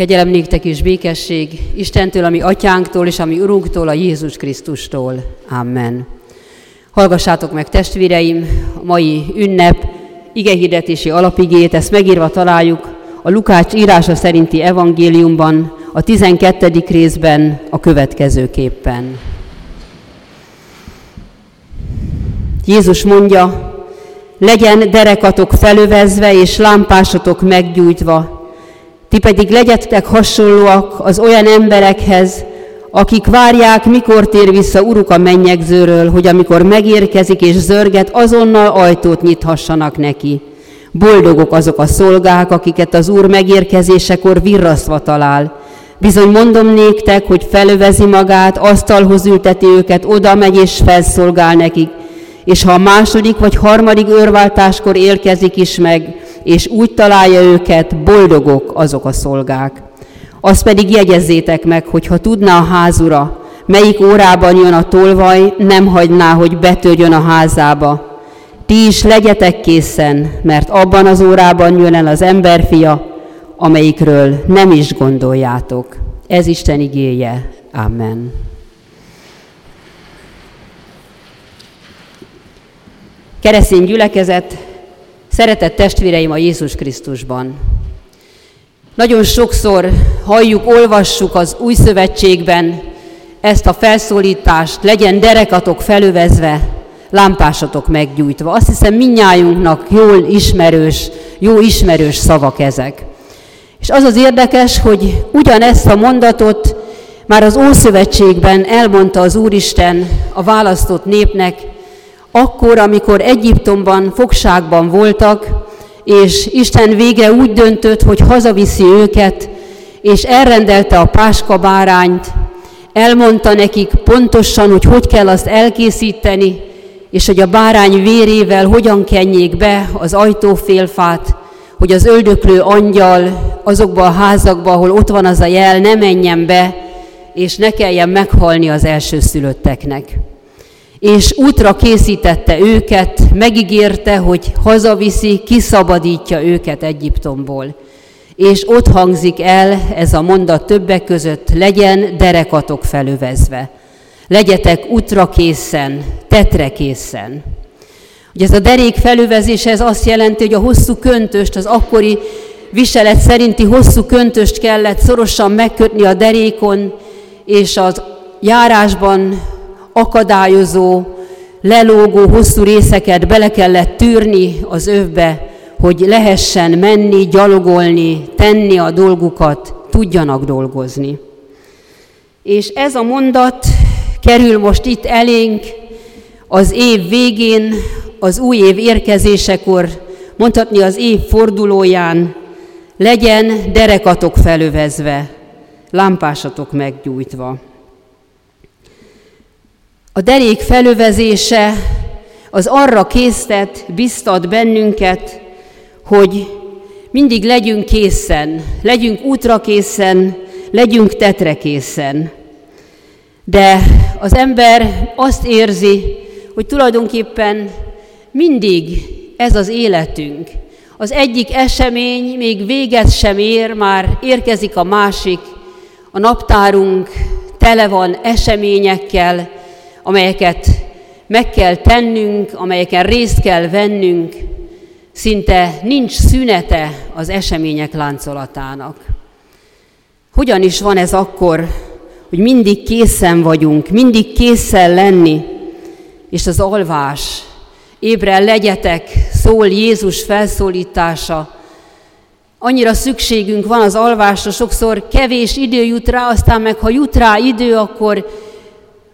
Kegyelem néktek és békesség Istentől, a mi atyánktól és a mi urunktól, a Jézus Krisztustól. Amen. Hallgassátok meg, testvéreim, a mai ünnep igehirdetési alapigét, ezt megírva találjuk a Lukács írása szerinti evangéliumban, a 12. részben a következőképpen. Jézus mondja, legyen derekatok felövezve és lámpásotok meggyújtva, ti pedig legyetek hasonlóak az olyan emberekhez, akik várják, mikor tér vissza uruk a mennyegzőről, hogy amikor megérkezik és zörget, azonnal ajtót nyithassanak neki. Boldogok azok a szolgák, akiket az Úr megérkezésekor virrasztva talál. Bizony mondom néktek, hogy felövezi magát, asztalhoz ülteti őket, oda megy és felszolgál nekik. És ha a második vagy harmadik őrváltáskor érkezik is meg, és úgy találja őket, boldogok azok a szolgák. Azt pedig jegyezzétek meg, hogy ha tudná a házura, melyik órában jön a tolvaj, nem hagyná, hogy betörjön a házába. Ti is legyetek készen, mert abban az órában jön el az emberfia, amelyikről nem is gondoljátok. Ez Isten igéje. Amen. Keresztény gyülekezet, szeretett testvéreim a Jézus Krisztusban! Nagyon sokszor halljuk, olvassuk az Új Szövetségben ezt a felszólítást, legyen derekatok felövezve, lámpásatok meggyújtva. Azt hiszem, mindnyájunknak jó ismerős szavak ezek. És az az érdekes, hogy ugyanezt a mondatot már az Ószövetségben elmondta az Úristen a választott népnek, akkor, amikor Egyiptomban fogságban voltak, és Isten végre úgy döntött, hogy hazaviszi őket, és elrendelte a páska bárányt, elmondta nekik pontosan, hogy hogy kell azt elkészíteni, és hogy a bárány vérével hogyan kenjék be az ajtófélfát, hogy az öldöklő angyal azokba a házakba, ahol ott van az a jel, ne menjen be, és ne kelljen meghalni az elsőszülötteknek. És útra készítette őket, megígérte, hogy hazaviszi, kiszabadítja őket Egyiptomból. És ott hangzik el ez a mondat többek között, legyen derekatok felövezve. Legyetek útra készen, tetre készen. Ugye ez a derék felövezése, ez azt jelenti, hogy a hosszú köntöst, az akkori viselet szerinti hosszú köntöst kellett szorosan megkötni a derékon, és az járásban akadályozó, lelógó hosszú részeket bele kellett tűrni az övbe, hogy lehessen menni, gyalogolni, tenni a dolgukat, tudjanak dolgozni. És ez a mondat kerül most itt elénk az év végén, az új év érkezésekor, mondhatni az év fordulóján, legyen derekatok felövezve, lámpásatok meggyújtva. A derék felövezése az arra késztet, biztat bennünket, hogy mindig legyünk készen, legyünk útra készen, legyünk tetre készen. De az ember azt érzi, hogy tulajdonképpen mindig ez az életünk. Az egyik esemény még véget sem ér, már érkezik a másik, a naptárunk tele van eseményekkel, amelyeket meg kell tennünk, amelyeken részt kell vennünk, szinte nincs szünete az események láncolatának. Hogyan is van ez akkor, hogy mindig készen vagyunk, mindig készen lenni, és az alvás, ébren legyetek, szól Jézus felszólítása. Annyira szükségünk van az alvásra, sokszor kevés idő jut rá, aztán meg ha jut rá idő, akkor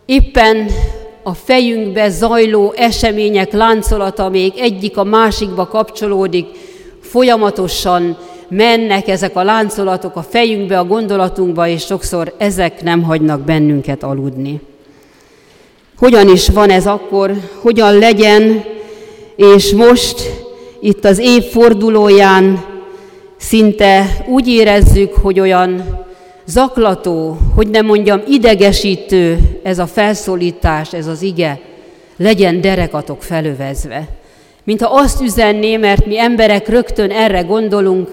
éppen a fejünkbe zajló események láncolata még egyik a másikba kapcsolódik, folyamatosan mennek ezek a láncolatok a fejünkbe, a gondolatunkba, és sokszor ezek nem hagynak bennünket aludni. Hogyan is van ez akkor, hogyan legyen, és most itt az év fordulóján szinte úgy érezzük, hogy olyan zaklató, hogy nem mondjam idegesítő ez a felszólítás, ez az ige, legyen derekatok felövezve. Mintha azt üzenné, mert mi emberek rögtön erre gondolunk,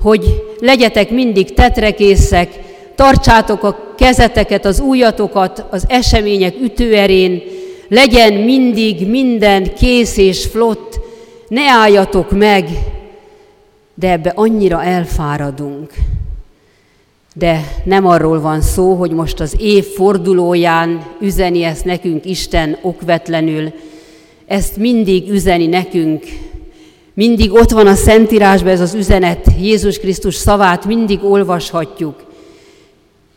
hogy legyetek mindig tetrekészek, tartsátok a kezeteket, az ujjatokat az események ütőerén, legyen mindig minden kész és flott, ne álljatok meg, de ebbe annyira elfáradunk. De nem arról van szó, hogy most az év fordulóján üzeni ezt nekünk Isten okvetlenül, ezt mindig üzeni nekünk. Mindig ott van a Szentírásban ez az üzenet, Jézus Krisztus szavát mindig olvashatjuk.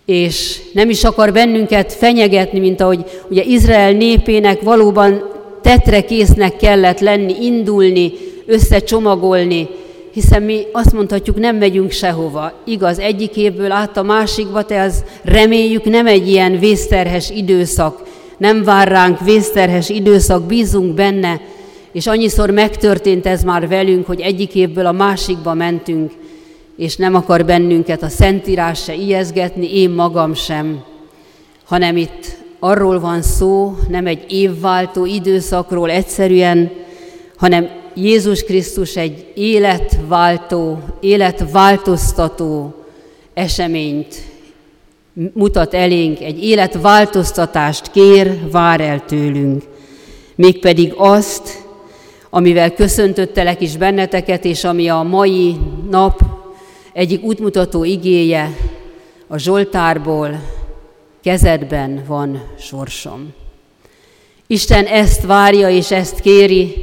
És nem is akar bennünket fenyegetni, mint ahogy ugye Izrael népének valóban tetrekésznek kellett lenni, indulni, összecsomagolni, hiszen mi azt mondhatjuk, nem megyünk sehova. Igaz, egyik évből át a másikba, de az reméljük nem egy ilyen vészterhes időszak, nem vár ránk vészterhes időszak, bízunk benne, és annyiszor megtörtént ez már velünk, hogy egyik évből a másikba mentünk, és nem akar bennünket a Szentírás se ijeszgetni, én magam sem, hanem itt arról van szó, nem egy évváltó időszakról egyszerűen, hanem Jézus Krisztus egy életváltó, életváltoztató eseményt mutat elénk, egy életváltoztatást kér, vár el tőlünk. Mégpedig azt, amivel köszöntöttelek is benneteket, és ami a mai nap egyik útmutató igéje, a Zsoltárból: kezedben van sorsom. Isten ezt várja és ezt kéri,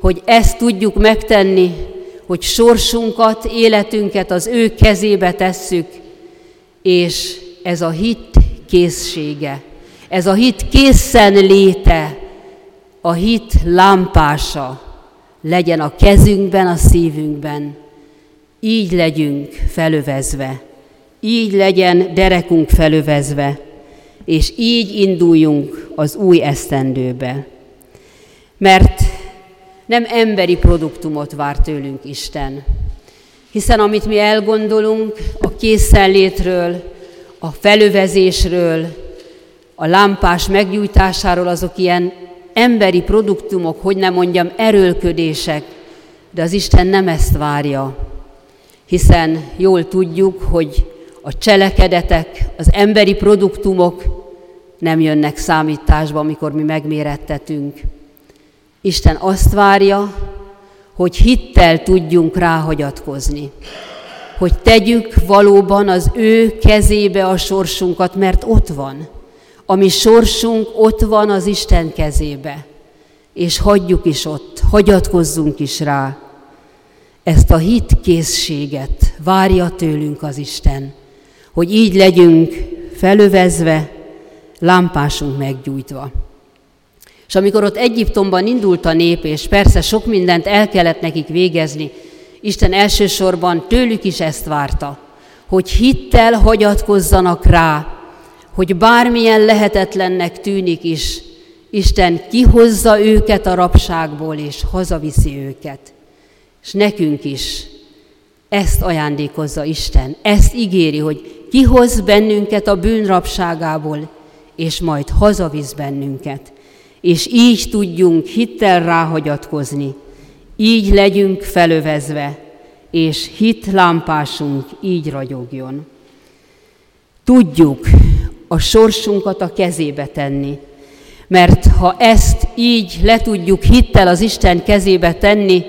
hogy ezt tudjuk megtenni, hogy sorsunkat, életünket az ő kezébe tesszük, és ez a hit készsége, ez a hit készen léte, a hit lámpása legyen a kezünkben, a szívünkben. Így legyünk felövezve, így legyen derekunk felövezve, és így induljunk az új esztendőbe. Mert nem emberi produktumot vár tőlünk Isten, hiszen amit mi elgondolunk a készenlétről, a felövezésről, a lámpás meggyújtásáról, azok ilyen emberi produktumok, hogy ne mondjam, erőlködések, de az Isten nem ezt várja, hiszen jól tudjuk, hogy a cselekedetek, az emberi produktumok nem jönnek számításba, amikor mi megmérettetünk. Isten azt várja, hogy hittel tudjunk ráhagyatkozni, hogy tegyük valóban az ő kezébe a sorsunkat, mert ott van. A mi sorsunk ott van az Isten kezébe, és hagyjuk is ott, hagyatkozzunk is rá. Ezt a hitkészséget várja tőlünk az Isten, hogy így legyünk felövezve, lámpásunk meggyújtva. És amikor ott Egyiptomban indult a nép, és persze sok mindent el kellett nekik végezni, Isten elsősorban tőlük is ezt várta, hogy hittel hagyatkozzanak rá, hogy bármilyen lehetetlennek tűnik is, Isten kihozza őket a rabságból, és hazaviszi őket. És nekünk is ezt ajándékozza Isten, ezt ígéri, hogy kihoz bennünket a bűn rabságából, és majd hazavisz bennünket. És így tudjunk hittel ráhagyatkozni, így legyünk felövezve, és hitlámpásunk így ragyogjon. Tudjuk a sorsunkat a kezébe tenni, mert ha ezt így le tudjuk hittel az Isten kezébe tenni,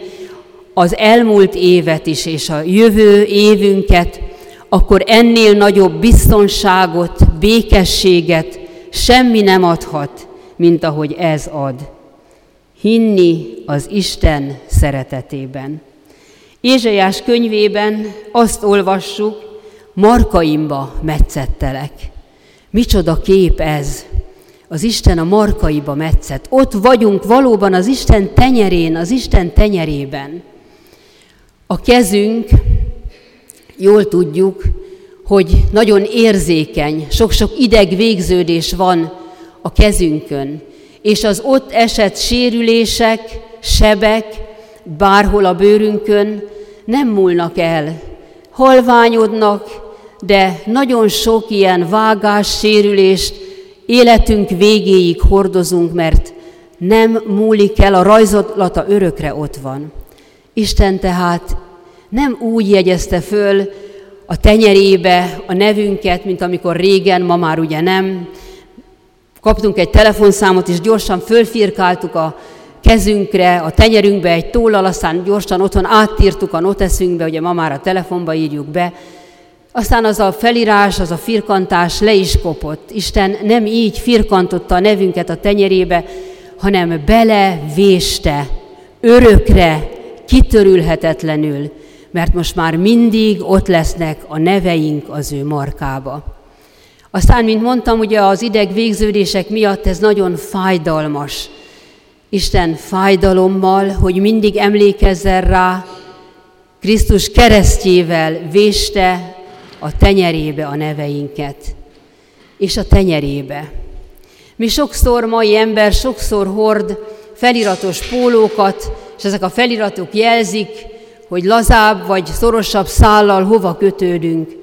az elmúlt évet is és a jövő évünket, akkor ennél nagyobb biztonságot, békességet semmi nem adhat, mint ahogy ez ad. Hinni az Isten szeretetében. Ézsaiás könyvében azt olvassuk: markaimba metszettelek. Micsoda kép ez! Az Isten a markaiba metszett. Ott vagyunk valóban az Isten tenyerén, az Isten tenyerében. A kezünk, jól tudjuk, hogy nagyon érzékeny, sok-sok idegvégződés van a kezünkön, és az ott esett sérülések, sebek, bárhol a bőrünkön nem múlnak el, halványodnak, de nagyon sok ilyen vágás, sérülést életünk végéig hordozunk, mert nem múlik el, a rajzolata örökre ott van. Isten tehát nem úgy jegyezte föl a tenyerébe a nevünket, mint amikor régen, ma már ugye nem. Kaptunk egy telefonszámot, és gyorsan fölfirkáltuk a kezünkre, a tenyerünkbe egy tollal, aztán gyorsan otthon átírtuk a noteszünkbe, ugye ma már a telefonba írjuk be. Aztán az a felírás, az a firkantás le is kopott. Isten nem így firkantotta a nevünket a tenyerébe, hanem belevéste, örökre, kitörülhetetlenül, mert most már mindig ott lesznek a neveink az ő markába. Aztán, mint mondtam, ugye az idegvégződések miatt ez nagyon fájdalmas. Isten fájdalommal, hogy mindig emlékezzen rá, Krisztus keresztjével véste a tenyerébe a neveinket. És a tenyerébe. Mi sokszor, mai ember sokszor hord feliratos pólókat, és ezek a feliratok jelzik, hogy lazább vagy szorosabb szállal hova kötődünk.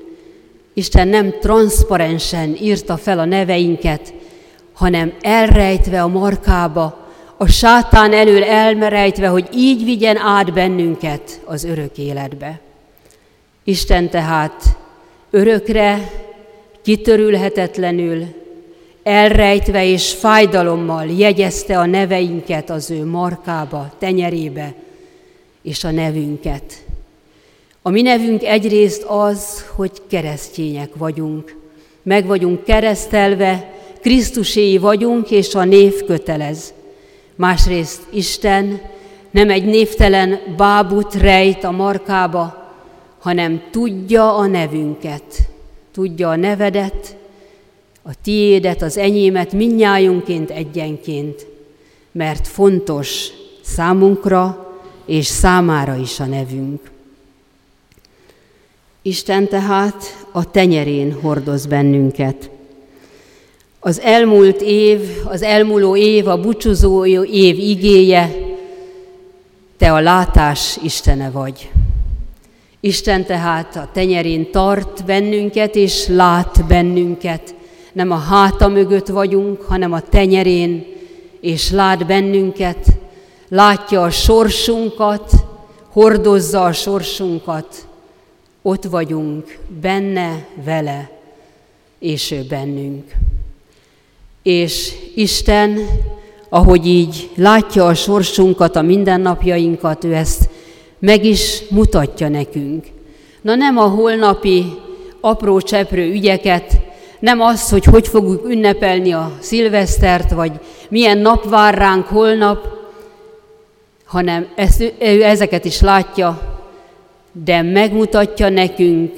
Isten nem transzparensen írta fel a neveinket, hanem elrejtve a markába, a sátán elől elmerejtve, hogy így vigyen át bennünket az örök életbe. Isten tehát örökre, kitörülhetetlenül, elrejtve és fájdalommal jegyezte a neveinket az ő markába, tenyerébe, és a nevünket. A mi nevünk egyrészt az, hogy keresztények vagyunk. Meg vagyunk keresztelve, Krisztuséi vagyunk, és a név kötelez. Másrészt Isten nem egy névtelen bábut rejt a markába, hanem tudja a nevünket, tudja a nevedet, a tiédet, az enyémet, mindnyájunként egyenként, mert fontos számunkra és számára is a nevünk. Isten tehát a tenyerén hordoz bennünket. Az elmúlt év, az elmúló év, a búcsúzó év igéje, te a látás Istene vagy. Isten tehát a tenyerén tart bennünket és lát bennünket. Nem a háta mögött vagyunk, hanem a tenyerén, és lát bennünket, látja a sorsunkat, hordozza a sorsunkat, ott vagyunk, benne, vele, és ő bennünk. És Isten, ahogy így látja a sorsunkat, a mindennapjainkat, ő ezt meg is mutatja nekünk. Na nem a holnapi apró cseprő ügyeket, nem az, hogy hogy fogjuk ünnepelni a szilvesztert, vagy milyen nap vár ránk holnap, hanem ő ezeket is látja, de megmutatja nekünk,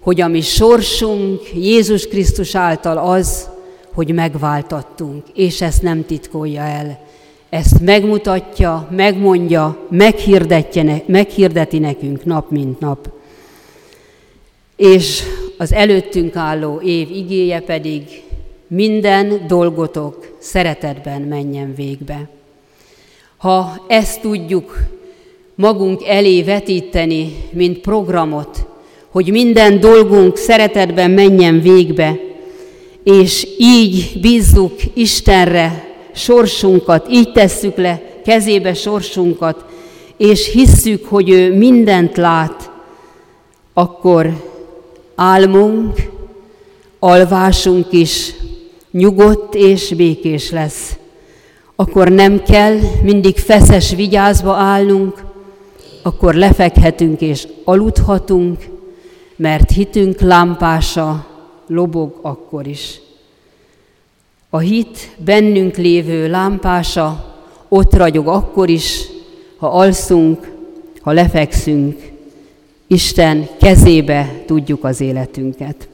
hogy a mi sorsunk Jézus Krisztus által az, hogy megváltattunk, és ezt nem titkolja el. Ezt megmutatja, megmondja, meghirdeti nekünk nap, mint nap. És az előttünk álló év igéje pedig minden dolgotok szeretetben menjen végbe. Ha ezt tudjuk magunk elé vetíteni, mint programot, hogy minden dolgunk szeretetben menjen végbe, és így bízzuk Istenre sorsunkat, így tesszük le kezébe sorsunkat, és hisszük, hogy ő mindent lát, akkor álmunk, alvásunk is nyugodt és békés lesz. Akkor nem kell mindig feszes vigyázba állnunk, akkor lefekhetünk és aludhatunk, mert hitünk lámpása lobog akkor is. A hit bennünk lévő lámpása ott ragyog akkor is, ha alszunk, ha lefekszünk, Isten kezébe tudjuk az életünket.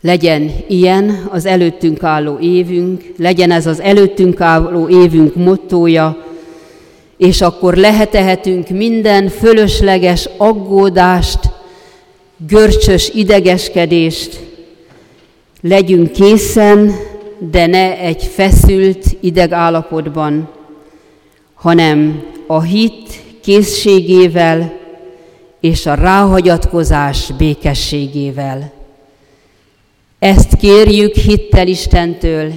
Legyen ilyen az előttünk álló évünk, legyen ez az előttünk álló évünk mottója, és akkor lehetehetünk minden fölösleges aggódást, görcsös idegeskedést, legyünk készen, de ne egy feszült idegállapotban, hanem a hit készségével és a ráhagyatkozás békességével. Ezt kérjük hittel Istentől,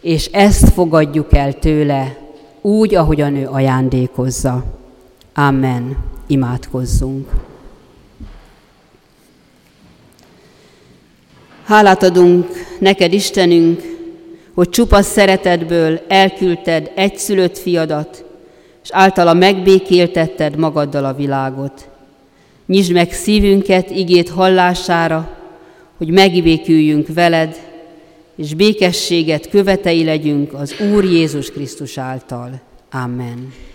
és ezt fogadjuk el tőle, úgy, ahogyan ő ajándékozza. Amen. Imádkozzunk. Hálát adunk neked, Istenünk, hogy csupasz szeretetből elküldted egyszülött fiadat, és általa megbékéltetted magaddal a világot. Nyisd meg szívünket igéd hallására, hogy megbéküljünk veled, és békességet követei legyünk az Úr Jézus Krisztus által. Amen.